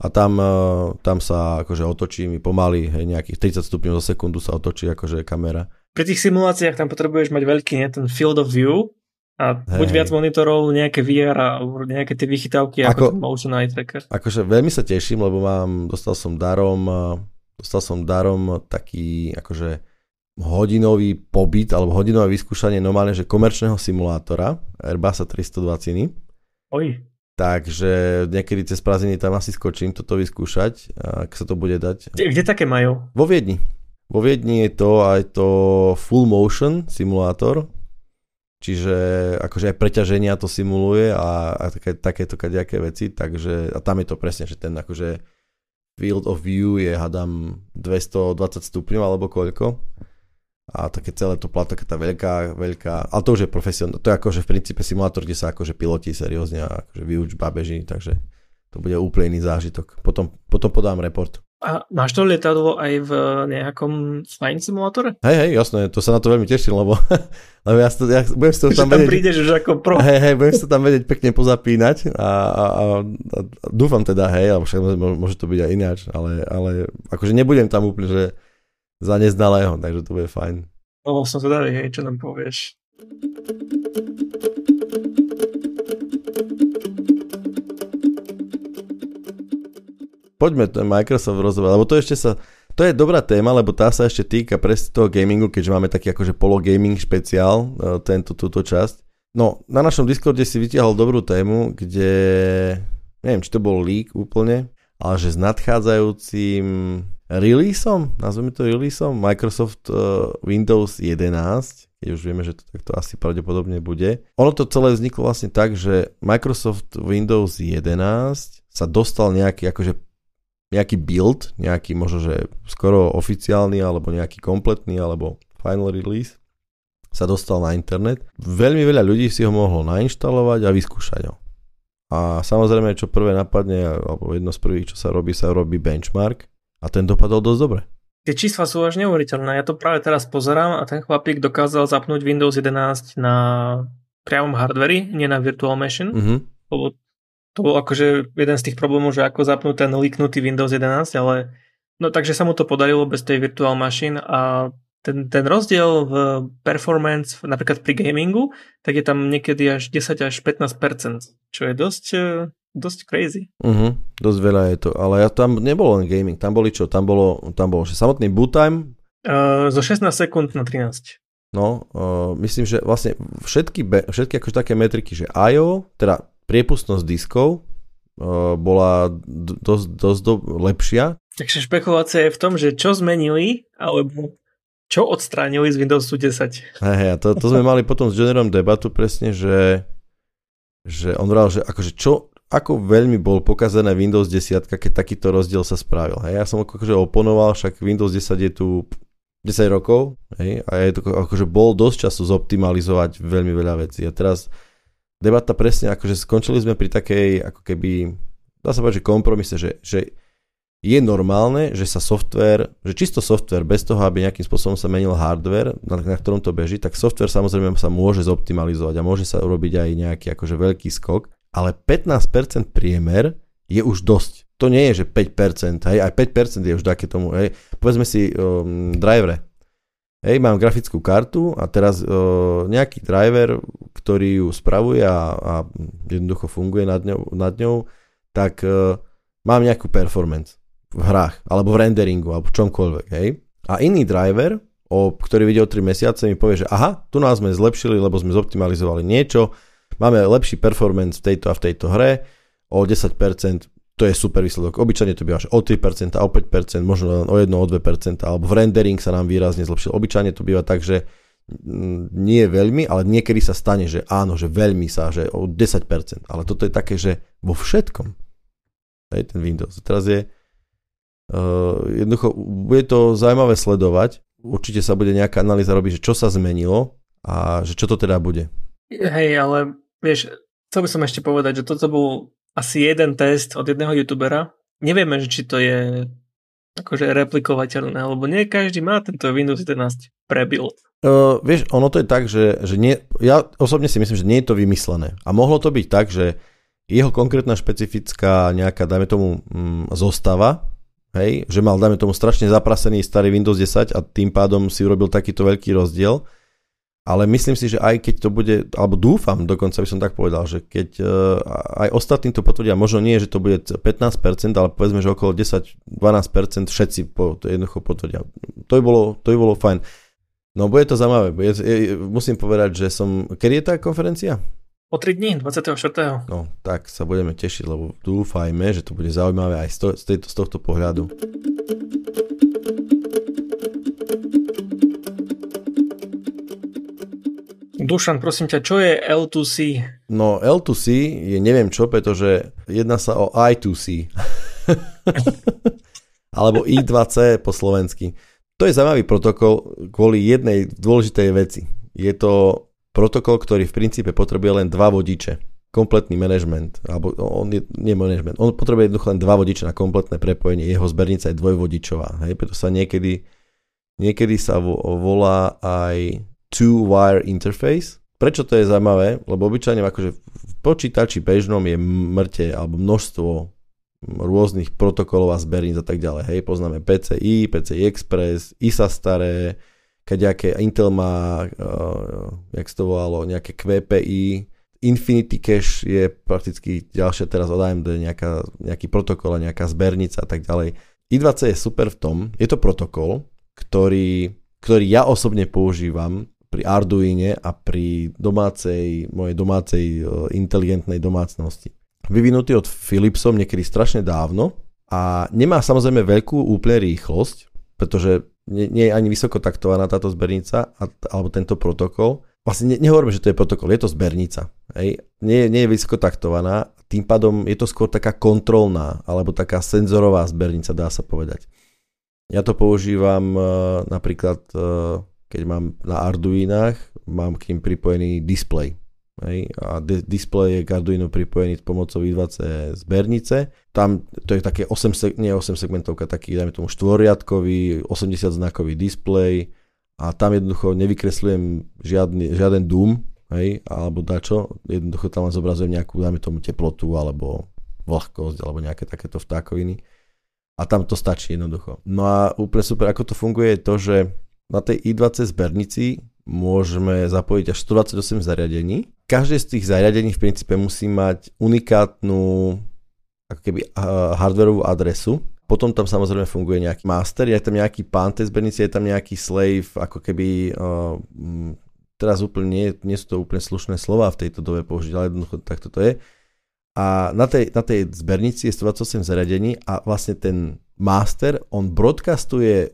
a tam sa akože otočí mi pomaly, hej, nejakých 30 stupňov za sekundu sa otočí akože kamera. Pri tých simuláciách tam potrebuješ mať veľký, nie, ten field of view. A buď viac monitorov, nejaké VR a nejaké tie vychytávky ako motion eye tracker. Akože veľmi sa teším, lebo dostal som darom taký akože hodinový pobyt alebo hodinové vyskúšanie normálne, že komerčného simulátora Airbusa 320. Oj. Takže niekedy cez prázdniny tam asi skočím toto vyskúšať, ak sa to bude dať. Kde také majú? Vo Viedni je to aj to full motion simulátor. Čiže akože aj preťaženia to simuluje a takéto kadejaké veci, takže a tam je to presne, že ten akože field of view je hadám 220 stupňov alebo koľko a také celé to plato, taká tá veľká, ale to už je profesionálne, to je akože v princípe simulátor, kde sa akože piloti seriózne a akože výučba beží, takže to bude úplne iný zážitok. Potom podám report. A máš to lietadlo aj v nejakom flying simulátore? Hej, jasné, to sa na to veľmi teším, lebo ja budem si to tam vedieť... Že tam prídeš už ako pro. Hej, budem si to tam vedieť pekne pozapínať a dúfam teda, hej, alebo však môže to byť aj ináč, ale akože nebudem tam úplne, že za neznalého, takže to bude fajn. No, som teda, hej, čo nám povieš. Poďme ten Microsoft rozoberať, lebo to je dobrá téma, lebo tá sa ešte týka presne toho gamingu, keďže máme taký akože pologaming špeciál, túto časť. No, na našom Discorde si vytiahol dobrú tému, kde, neviem, či to bol leak úplne, ale že s nadchádzajúcim releaseom, nazveme to releaseom, Microsoft Windows 11, keď už vieme, že to takto asi pravdepodobne bude. Ono to celé vzniklo vlastne tak, že Microsoft Windows 11 sa dostal nejaký akože nejaký build, nejaký možno, že skoro oficiálny, alebo nejaký kompletný, alebo final release sa dostal na internet. Veľmi veľa ľudí si ho mohlo nainštalovať a vyskúšať ho. A samozrejme, čo prvé napadne, alebo jedno z prvých, čo sa robí benchmark a ten dopadol dosť dobre. Tie čísla sú až neuveriteľné. Ja to práve teraz pozerám a ten chlapík dokázal zapnúť Windows 11 na priamom hardveri, nie na virtual machine, lebo to bol akože jeden z tých problémov, že ako zapnúť ten leaknutý Windows 11, ale no takže sa mu to podarilo bez tej virtual machine a ten rozdiel v performance napríklad pri gamingu, tak je tam niekedy až 10 až 15%, čo je dosť crazy. Dosť veľa je to, ale ja tam nebolo len gaming, tam boli čo? Tam bolo samotný boot time? Zo 16 sekúnd na 13. No, myslím, že vlastne všetky akože také metriky, že I/O, teda priepustnosť diskov bola dosť lepšia. Takže špekulácia je v tom, že čo zmenili, alebo čo odstránili z Windowsu 10. Hej, to sme mali potom s Generom debatu presne, že on hovoril, že akože ako veľmi bol pokazené Windows 10, keď takýto rozdiel sa spravil. Hej, ja som akože oponoval, však Windows 10 je tu 10 rokov, hej, a je to akože bol dosť času zoptimalizovať veľmi veľa vecí. A teraz debata presne, akože skončili sme pri takej, ako keby, dá sa povedať, že kompromise, že je normálne, že sa software, že čisto software, bez toho, aby nejakým spôsobom sa menil hardware, na ktorom to beží, tak software samozrejme sa môže zoptimalizovať a môže sa urobiť aj nejaký akože veľký skok, ale 15% priemer je už dosť. To nie je, že 5%, hej, aj 5% je už také tomu, hej. Povedzme si drivere. Hej, mám grafickú kartu a teraz nejaký driver, ktorý ju spravuje a jednoducho funguje nad ňou, tak mám nejakú performance v hrách, alebo v renderingu, alebo v čomkoľvek. Hej. A iný driver, ktorý vidie o 3 mesiace, mi povie, že aha, tu nás sme zlepšili, lebo sme zoptimalizovali niečo, Máme lepší performance v tejto a v tejto hre o 10%, to je super výsledok. Obyčajne to býva až o 3%, o 5%, možno len o 1, o 2%, alebo v rendering sa nám výrazne zlepšil. Obyčajne to býva tak, že nie veľmi, ale niekedy sa stane, že áno, že veľmi sa, že o 10%, ale toto je také, že vo všetkom. Hej, ten Windows. Teraz je jednoducho, bude to zaujímavé sledovať, určite sa bude nejaká analýza robiť, že čo sa zmenilo a že čo to teda bude. Hej, ale vieš, chcel by som ešte povedať, že toto bol asi jeden test od jedného youtubera. Nevieme, že či to je akože replikovateľné, lebo nie každý má tento Windows 11 prebuild. Vieš, ono to je tak, že nie, ja osobne si myslím, že nie je to vymyslené. A mohlo to byť tak, že jeho konkrétna špecifická nejaká, dajme tomu, zostava, hej, že mal, dajme tomu, strašne zaprasený starý Windows 10 a tým pádom si urobil takýto veľký rozdiel. Ale myslím si, že aj keď to bude, alebo dúfam, dokonca by som tak povedal, že keď aj ostatní to potvrdia, možno nie, že to bude 15%, ale povedzme, že okolo 10-12% všetci to jednoducho potvrdia. To by bolo fajn. No bude to zaujímavé. Musím povedať, že kedy je tá konferencia? O 3 dní, 24. No, tak sa budeme tešiť, lebo dúfajme, že to bude zaujímavé aj z tohto pohľadu. Dušan, prosím ťa, čo je L2C? No L2C je neviem čo, pretože jedná sa o I2C. Alebo I2C po slovensky. To je zaujímavý protokol kvôli jednej dôležitej veci. Je to protokol, ktorý v princípe potrebuje len dva vodiče. Kompletný manažment. Alebo on je, nie manažment. On potrebuje jednoducho len dva vodiče na kompletné prepojenie. Jeho zbernica je dvojvodičová. Hej? Preto sa niekedy sa volá aj two-wire interface. Prečo to je zaujímavé? Lebo obyčajne akože v počítači bežnom je mŕte alebo množstvo rôznych protokolov a zberníc a tak ďalej. Hej, poznáme PCI, PCI Express, ISA staré, kaďaké Intel má, jak to volalo, nejaké QPI, Infinity Cache je prakticky ďalšia teraz od AMD, nejaký protokol a nejaká zbernica a tak ďalej. I2C je super v tom, je to protokol, ktorý ja osobne používam pri Arduine a pri mojej domácej inteligentnej domácnosti. Vyvinutý od Philipsom niekedy strašne dávno a nemá samozrejme veľkú úplne rýchlosť, pretože nie je ani vysoko taktovaná táto zbernica alebo tento protokol. Vlastne nehovorím, že to je protokol, je to zbernica. Hej? Nie je vysoko taktovaná, tým pádom je to skôr taká kontrolná alebo taká senzorová zbernica, dá sa povedať. Ja to používam napríklad, keď mám na Arduinách, mám k ním pripojený display. Hej? A display je k Arduino pripojený pomocou I2C zbernice. Tam to je také 8 segmentovka, taký dajme tomu štvoriadkový, 80 znakový display a tam jednoducho nevykresľujem žiaden dúm, hej? Alebo dačo. Jednoducho tam len zobrazujem nejakú, dajme tomu teplotu alebo vlhkosť alebo nejaké takéto vtákoviny. A tam to stačí jednoducho. No a úplne super, ako to funguje, je to, že na tej I2C zbernici môžeme zapojiť až 128 zariadení. Každé z tých zariadení v princípe musí mať unikátnu ako keby hardwareovú adresu. Potom tam samozrejme funguje nejaký master, je tam nejaký pán tej zbernici, je tam nejaký slave, ako keby teraz úplne nie sú to úplne slušné slová v tejto dobe použiť, ale jednoducho takto to je. A na tej zbernici je 128 zariadení a vlastne ten master, on broadcastuje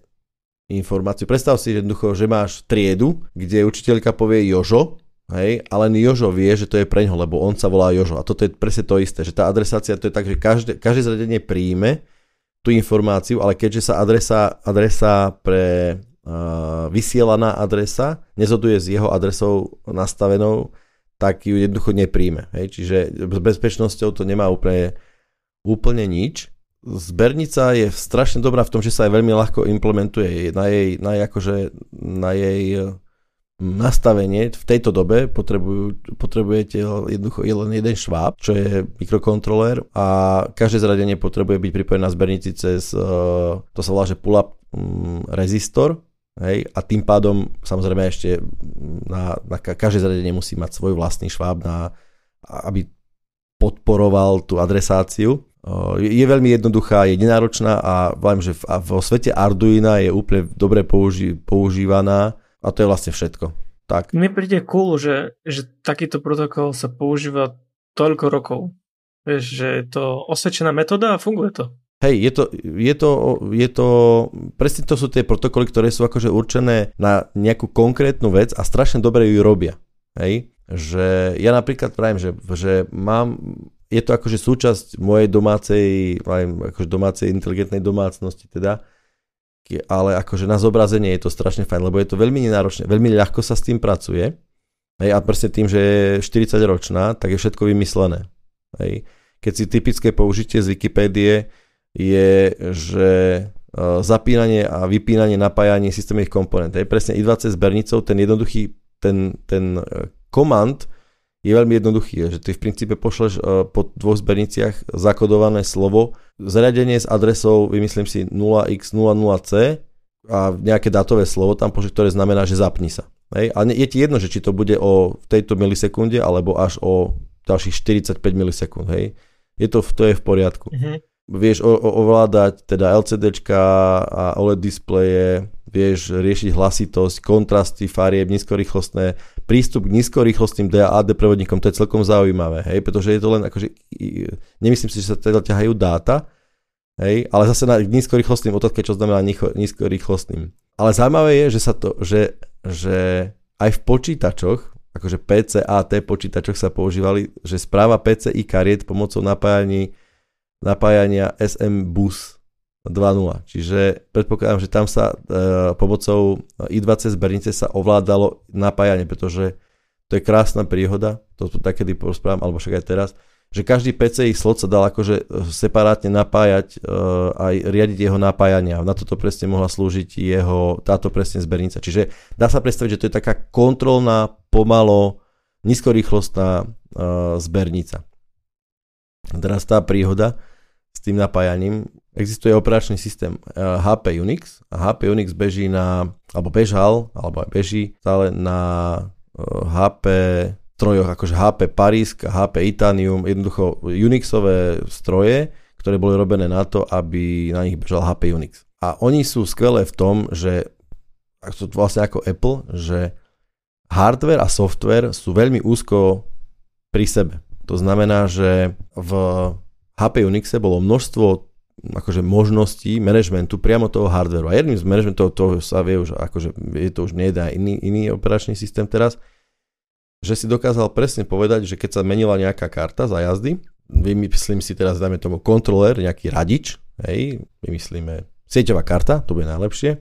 informáciu. Predstav si jednoducho, že máš triedu, kde učiteľka povie Jožo, hej, a len Jožo vie, že to je preňho, lebo on sa volá Jožo. A toto je presne to isté, že tá adresácia to je tak, že každé zariadenie príjme tú informáciu, ale keďže sa adresa pre vysielaná adresa nezhoduje s jeho adresou nastavenou, tak ju jednoducho nepríjme. Hej? Čiže s bezpečnosťou to nemá úplne nič. Zbernica je strašne dobrá v tom, že sa aj veľmi ľahko implementuje. Na jej nastavenie v tejto dobe potrebujete jednoducho len jeden šváb, čo je mikrokontrolér a každé zariadenie potrebuje byť pripojené na zbernici cez, to sa volá, že pull-up rezistor. Hej, a tým pádom samozrejme ešte na každé zariadenie musí mať svoj vlastný šváb, aby podporoval tú adresáciu. Je veľmi jednoduchá, je nenáročná a vám, že vo svete Arduina je úplne dobre používaná a to je vlastne všetko. Tak. Mne príde cool, že takýto protokol sa používa toľko rokov. Vieš, že je to osvedčená metóda a funguje to. Hej, je to presne to sú tie protokoly, ktoré sú akože určené na nejakú konkrétnu vec a strašne dobre ju robia. Hej, že ja napríklad pravím, že mám, je to akože súčasť mojej domácej, akože domácej inteligentnej domácnosti teda, ale akože na zobrazenie je to strašne fajn, lebo je to veľmi nenáročné, veľmi ľahko sa s tým pracuje. Hej, a presne tým, že je 40 ročná, tak je všetko vymyslené. Hej, keď si typické použitie z Wikipédie je, že zapínanie a vypínanie, napájanie systémových komponent. Je presne I2C zbernicou, ten jednoduchý, ten command je veľmi jednoduchý, že ty v princípe pošleš po dvoch zberniciach zakodované slovo, zariadenie s adresou, vymyslím si 0x00c a nejaké dátové slovo tam pošleš, ktoré znamená, že zapni sa. Hej? A je ti jedno, že či to bude v tejto milisekunde, alebo až o ďalších 45 milisekúnd. Hej? To je v poriadku. Mhm. Vieš ovládať teda LCDčka a OLED displeje, vieš riešiť hlasitosť, kontrasty, farieb, nízkorýchlostné, prístup k nízkorýchlostným DAD prevodníkom, to je celkom zaujímavé, hej, pretože je to len akože, nemyslím si, že sa teda ťahajú dáta, hej, ale zase na nízkorýchlostným otázka, čo znamená nízkorýchlostným. Ale zaujímavé je, že sa to, že aj v počítačoch, akože PCAT počítačoch sa používali, že správa PCI kariet pomocou napájania SM bus 2.0. Čiže predpokladám, že tam sa pomocou I2C zbernice sa ovládalo napájanie, pretože to je krásna príhoda, to tak kedy porozprávam, alebo však aj teraz, že každý PCI slot sa dal akože separátne napájať aj riadiť jeho napájania. Na toto presne mohla slúžiť táto presne zbernica. Čiže dá sa predstaviť, že to je taká kontrolná, pomalo, nízkorýchlostná zbernica. Teraz tá príhoda s tým napájaním. Existuje operačný systém HP Unix a HP Unix beží beží stále na HP strojoch, akože HP Parisk a HP Itanium, jednoducho Unixové stroje, ktoré boli robené na to, aby na nich bežal HP Unix. A oni sú skvelé v tom, že to vlastne ako Apple, že hardware a software sú veľmi úzko pri sebe. To znamená, že v HP Unixe bolo množstvo akože možností manažmentu priamo toho hardwareu. A jedným z manažmentov toho sa vie už, akože je to už nejde iný operačný systém teraz, že si dokázal presne povedať, že keď sa menila nejaká karta za jazdy, vymyslím si teraz, dajme tomu kontroler, nejaký radič, hej, vymyslíme sieťová karta, to bude najlepšie.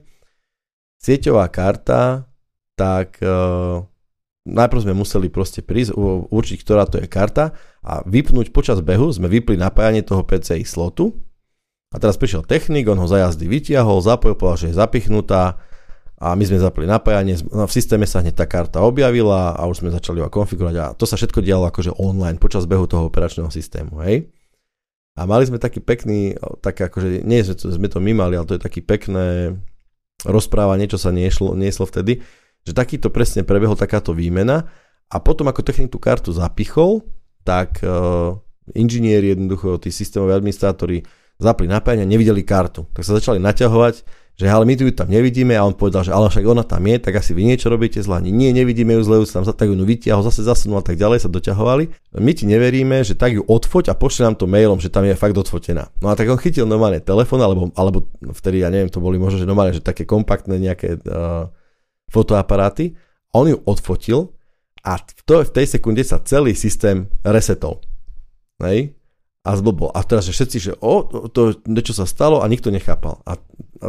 Sieťová karta, tak... najprv sme museli proste prísť, určiť, ktorá to je karta a vypnúť počas behu, sme vypli napájanie toho PCI slotu a teraz prišiel technik, on ho za jazdy vytiahol, zapojil, povedal, že je zapichnutá a my sme zapli napájanie, v systéme sa hneď tá karta objavila a už sme začali ju konfigurovať a to sa všetko dialo akože online počas behu toho operačného systému, hej. A mali sme taký pekný, tak akože, nie sme to my mali, ale to je taký pekné rozprávanie, čo sa nieslo vtedy, že takýto presne prebehol takáto výmena a potom ako technik tú kartu zapichol, tak inžinieri jednoducho, tí systémoví administrátori zapli napájanie, nevideli kartu. Tak sa začali naťahovať, že ale my tu ju tam nevidíme a on povedal, že ale však ona tam je, tak asi vy niečo robíte zle. Nie, nevidíme ju zle, tam tak ju vytiahol, zase zasunul a tak ďalej sa doťahovali. My ti neveríme, že tak ju odfoť a pošli nám to mailom, že tam je fakt odfotená. No a tak on chytil normálne telefón, alebo vtedy, ja neviem, to boli možno, že normálne, že také kompaktné nejaké fotoaparáty, on ju odfotil a v tej sekunde sa celý systém resetol. Hej? A zblbol. A teraz, že všetci, že to niečo sa stalo a nikto nechápal. A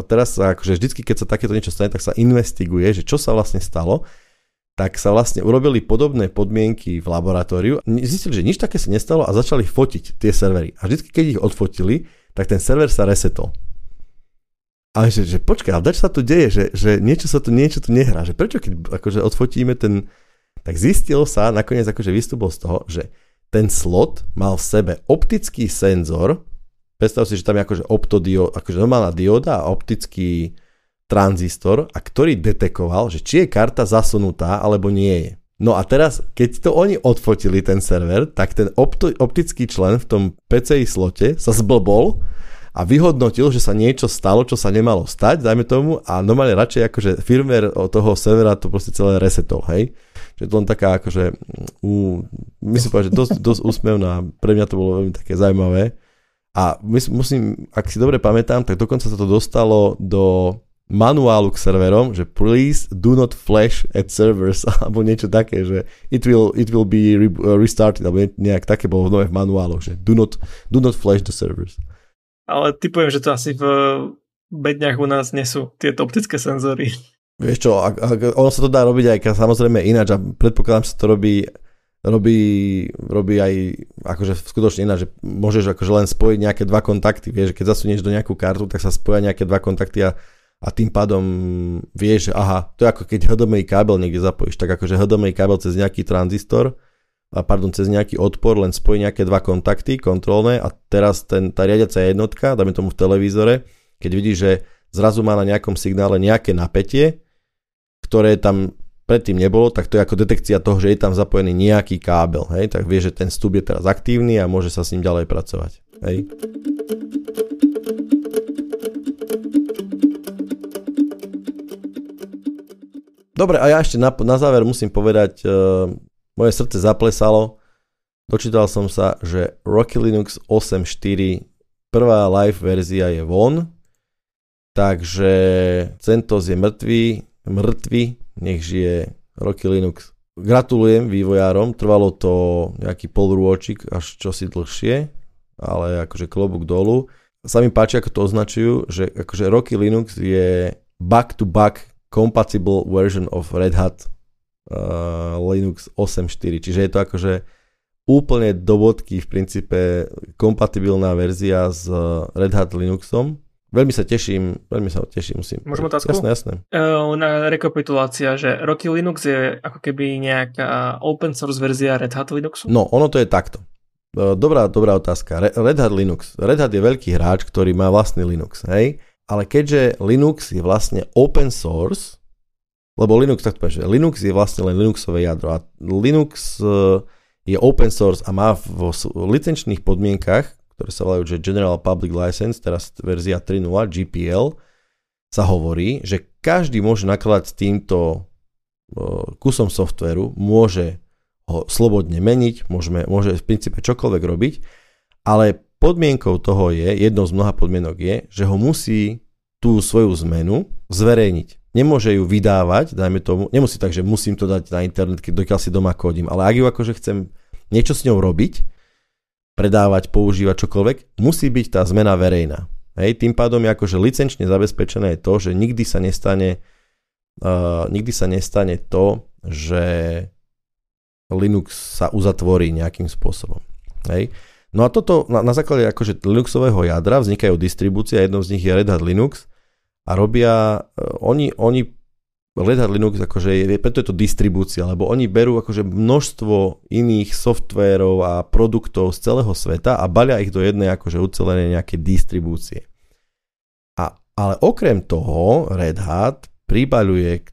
teraz sa, akože vždycky, keď sa takéto niečo stane, tak sa investiguje, že čo sa vlastne stalo, tak sa vlastne urobili podobné podmienky v laboratóriu. Zistili, že nič také sa nestalo a začali fotiť tie servery. A vždycky, keď ich odfotili, tak ten server sa resetol. Ale že počkaj, ale dač sa tu deje, že niečo tu nehrá, že prečo keď akože odfotíme ten, tak zistilo sa, nakoniec akože vystúpol z toho, že ten slot mal v sebe optický senzor, predstav si, že tam je akože akože normálna dioda a optický tranzistor, a ktorý detekoval, že či je karta zasunutá, alebo nie je. No a teraz, keď to oni odfotili ten server, tak ten optický člen v tom PCI slote sa zblbol a vyhodnotil, že sa niečo stalo, čo sa nemalo stať, dajme tomu, a normálne radšej akože firmware od toho servera to proste celé resetol, hej. Čiže to len taká akože, myslím povedať, že dosť úsmevná, pre mňa to bolo veľmi také zaujímavé. A musím, ak si dobre pamätám, tak dokonca sa to dostalo do manuálu k serverom, že please do not flash at servers alebo niečo také, že it will be restarted, alebo nejak také bolo v manuáloch, že do not flash the servers. Ale typujem, že to asi v bedňach u nás nesú tieto optické senzory. Vieš čo, ono sa to dá robiť aj samozrejme ináč a predpokladám, že to robí aj akože skutočne iná, že môžeš akože len spojiť nejaké dva kontakty, vieš, keď zasunieš do nejakú kartu, tak sa spoja nejaké dva kontakty a tým pádom vieš, aha, to je ako keď HDMI kábel niekde zapojíš, tak akože HDMI kábel cez nejaký tranzistor, cez nejaký odpor len spojí nejaké dva kontakty kontrolné a teraz tá riadiaca jednotka, dáme tomu v televízore, keď vidíš, že zrazu má na nejakom signále nejaké napätie, ktoré tam predtým nebolo, tak to je ako detekcia toho, že je tam zapojený nejaký kábel, hej, tak vieš, že ten vstup je teraz aktívny a môže sa s ním ďalej pracovať, hej. Dobre, a ja ešte na záver musím povedať, moje srdce zaplesalo, dočítal som sa, že Rocky Linux 8.4 prvá live verzia je von, takže CentOS je mŕtvy, nech žije Rocky Linux. Gratulujem vývojárom, trvalo to nejaký polrôčik, až čosi dlhšie, ale akože klobúk dolu. Sa mi páči, ako to označujú, že akože Rocky Linux je back-to-back compatible version of Red Hat Linux 8.4, čiže je to akože úplne do bodky v princípe kompatibilná verzia s Red Hat Linuxom. Veľmi sa teším. Musím. Môžem otázku? Jasné. Na rekapitulácia, že Rocky Linux je ako keby nejaká open source verzia Red Hat Linuxu? No, ono to je takto. Dobrá otázka. Red Hat Linux. Red Hat je veľký hráč, ktorý má vlastný Linux, hej? Ale keďže Linux je vlastne open source, lebo Linux, tak to poviem, Linux je vlastne len Linuxové jadro a Linux je open source a má vo licenčných podmienkach, ktoré sa volajú, že General Public License, teraz verzia 3.0, GPL, sa hovorí, že každý môže nakladať s týmto kusom softvéru, môže ho slobodne meniť, môže v princípe čokoľvek robiť, ale podmienkou toho je, jednou z mnoha podmienok je, že ho musí tú svoju zmenu zverejniť. Nemôže ju vydávať, dajme tomu, nemusí tak, že musím to dať na internet, dokiaľ si doma kodím, ale ak ju akože chcem niečo s ňou robiť, predávať, používať čokoľvek, musí byť tá zmena verejná. Hej, tým pádom je akože licenčne zabezpečené je to, že nikdy sa nestane to, že Linux sa uzatvorí nejakým spôsobom. Hej. No a toto na základe akože Linuxového jadra vznikajú distribúcie a jednou z nich je Red Hat Linux a robia, oni Red Hat Linux akože je, preto je to distribúcia, lebo oni berú akože množstvo iných softvérov a produktov z celého sveta a balia ich do jednej akože ucelenej nejaké distribúcie. Ale okrem toho Red Hat pribaľuje k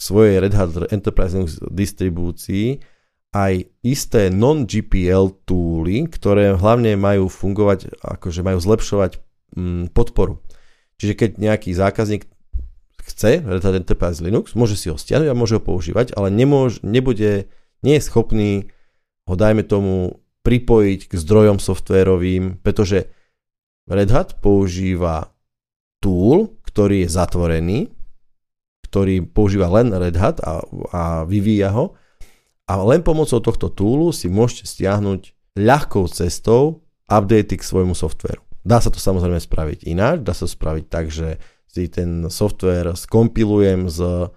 svojej Red Hat Enterprise Linux distribúcii aj isté non-GPL túly, ktoré hlavne majú fungovať, akože majú zlepšovať podporu. Čiže keď nejaký zákazník chce Red Hat Enterprise Linux, môže si ho stiahnuť a môže ho používať, ale nie je schopný ho, dajme tomu, pripojiť k zdrojom softvérovým, pretože Red Hat používa tool, ktorý je zatvorený, ktorý používa len Red Hat a vyvíja ho. A len pomocou tohto toolu si môžete stiahnuť ľahkou cestou updaty k svojmu softvéru. Dá sa to samozrejme spraviť ináč, dá sa to spraviť tak, že si ten softvér skompilujem zo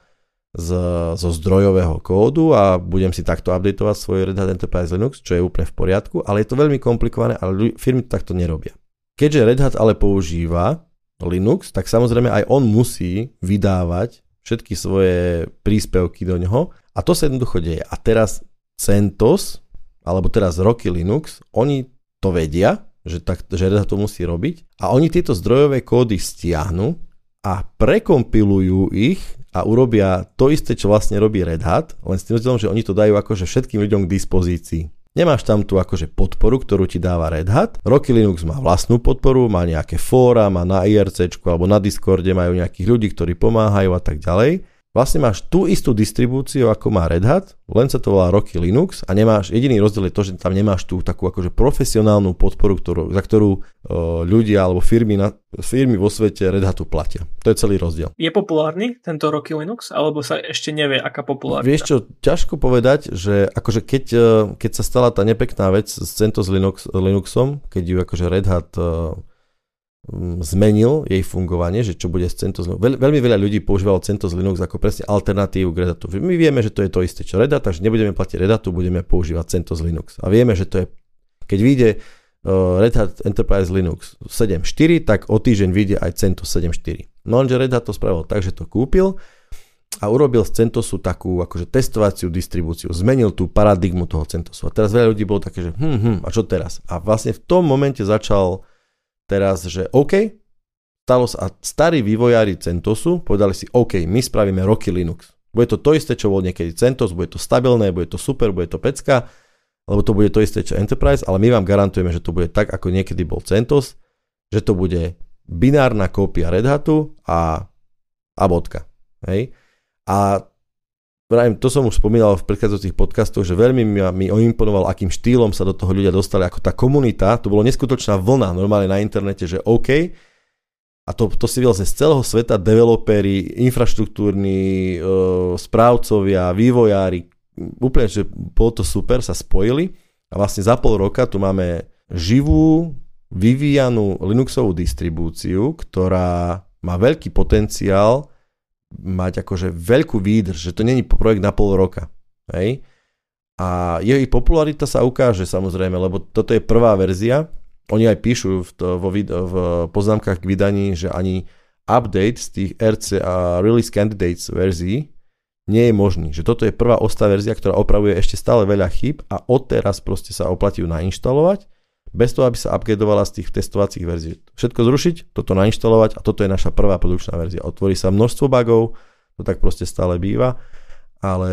zdrojového kódu a budem si takto updateovať svoj Red Hat Enterprise Linux, čo je úplne v poriadku, ale je to veľmi komplikované a firmy to takto nerobia. Keďže Red Hat ale používa Linux, tak samozrejme aj on musí vydávať všetky svoje príspevky do neho. A to sa jednoducho deje. A teraz CentOS, alebo teraz Rocky Linux, oni to vedia, že Red Hat to musí robiť a oni tieto zdrojové kódy stiahnu a prekompilujú ich a urobia to isté, čo vlastne robí Red Hat, len s tým rozdielom, že oni to dajú akože všetkým ľuďom k dispozícii. Nemáš tam tú akože podporu, ktorú ti dáva Red Hat. Rocky Linux má vlastnú podporu, má nejaké fóra, má na IRCčku alebo na Discorde majú nejakých ľudí, ktorí pomáhajú a tak ďalej. Vlastne máš tú istú distribúciu, ako má Red Hat, len sa to volá Rocky Linux a nemáš, jediný rozdiel je to, že tam nemáš tú takú akože profesionálnu podporu, za ktorú ľudia alebo firmy vo svete Red Hatu platia. To je celý rozdiel. Je populárny tento Rocky Linux, alebo sa ešte nevie, aká populárna? Vieš čo, ťažko povedať, že akože keď sa stala tá nepekná vec s CentOS Linuxom, keď ju akože Red Hat zmenil jej fungovanie, že čo bude s CentOS Linux. Veľmi veľa ľudí používalo CentOS Linux ako presne alternatívu k Red Hatu. My vieme, že to je to isté čo Red Hat, takže nebudeme platiť Red Hatu, budeme používať CentOS Linux. A vieme, že to je, keď vyjde Red Hat Enterprise Linux 7.4, tak o týždeň vyjde aj CentOS 7.4. No lenže Red Hat to spravil tak, že to kúpil a urobil z CentOSu takú akože testovaciu distribúciu, zmenil tú paradigmu toho CentOSu. A teraz veľa ľudí bolo také, že a čo teraz? A vlastne v tom momente začal teraz, že OK, stalo sa a starí vývojári CentOSu povedali si OK, my spravíme Rocky Linux. Bude to to isté, čo bol niekedy CentOS, bude to stabilné, bude to super, bude to pecka, lebo to bude to isté, čo Enterprise, ale my vám garantujeme, že to bude tak, ako niekedy bol CentOS, že to bude binárna kópia Red Hatu a bodka. Hej? A to som už spomínal v predchádzajúcich podcastoch, že veľmi mi imponoval, akým štýlom sa do toho ľudia dostali, ako tá komunita, to bolo neskutočná vlna normálne na internete, že OK, a to si videl z celého sveta, developeri, infraštruktúrni, správcovia, vývojári, úplne, že bolo to super, sa spojili a vlastne za pol roka tu máme živú, vyvíjanú Linuxovú distribúciu, ktorá má veľký potenciál mať akože veľkú výdrž, že to není projekt na pol roka. Hej? A jeho popularita sa ukáže samozrejme, lebo toto je prvá verzia. Oni aj píšu v poznámkach k vydaní, že ani update z tých RC a Release Candidates verzií nie je možný. Že toto je prvá ostá verzia, ktorá opravuje ešte stále veľa chýb a odteraz proste sa oplatí ju nainštalovať bez toho, aby sa upgradeovala z tých testovacích verzií. Všetko zrušiť, toto nainštalovať a toto je naša prvá produkčná verzia. Otvorí sa množstvo bugov, to tak proste stále býva, ale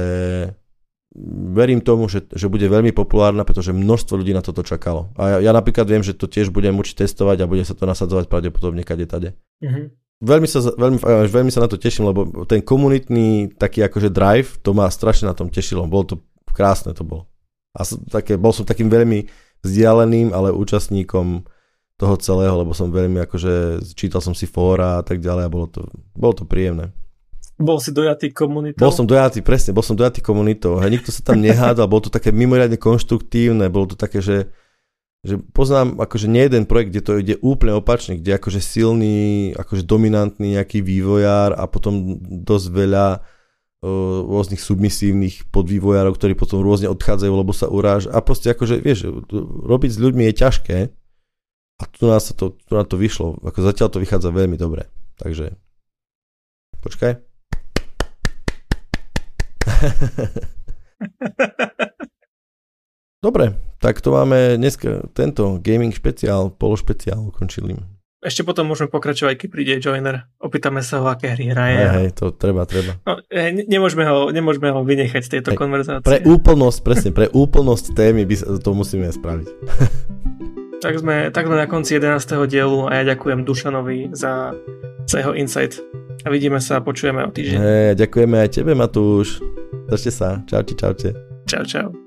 verím tomu, že bude veľmi populárna, pretože množstvo ľudí na toto čakalo. A ja napríklad viem, že to tiež budem určite testovať a bude sa to nasadzovať pravdepodobne kadetade. Veľmi sa na to teším, lebo ten komunitný taký akože drive, to ma strašne na tom tešilo. Bolo to krásne, to bolo. A bol som takým veľmi vzdialeným, ale účastníkom toho celého, lebo som veľmi akože čítal som si fóra a tak ďalej a bolo to príjemné. Bol si dojatý komunitou? Bol som dojatý komunitou. Hej, nikto sa tam nehádal, bolo to také mimoriadne konštruktívne, bolo to také, že poznám akože nejeden projekt, kde to ide úplne opačne, kde akože silný, akože dominantný nejaký vývojár a potom dosť veľa rôznych submisívnych podvývojárov, ktorí potom rôzne odchádzajú, lebo sa urážajú. A proste akože, vieš, robiť s ľuďmi je ťažké a tu na to vyšlo. Ako zatiaľ to vychádza veľmi dobre. Takže, počkaj. Dobre, tak to máme dneska tento gaming špeciál, pološpeciál ukončili. Ešte potom môžeme pokračovať, keď príde Joiner. Opýtame sa ho, aké hry hraje. Hej, to treba. No, nemôžeme ho vynechať z tejto konverzácie. Pre úplnosť témy to musíme spraviť. Tak sme na konci 11. dielu a ja ďakujem Dušanovi za jeho insight. A vidíme sa a počujeme o týždeň. Ďakujeme aj tebe, Matúš. Držte sa. Čaute. Čau.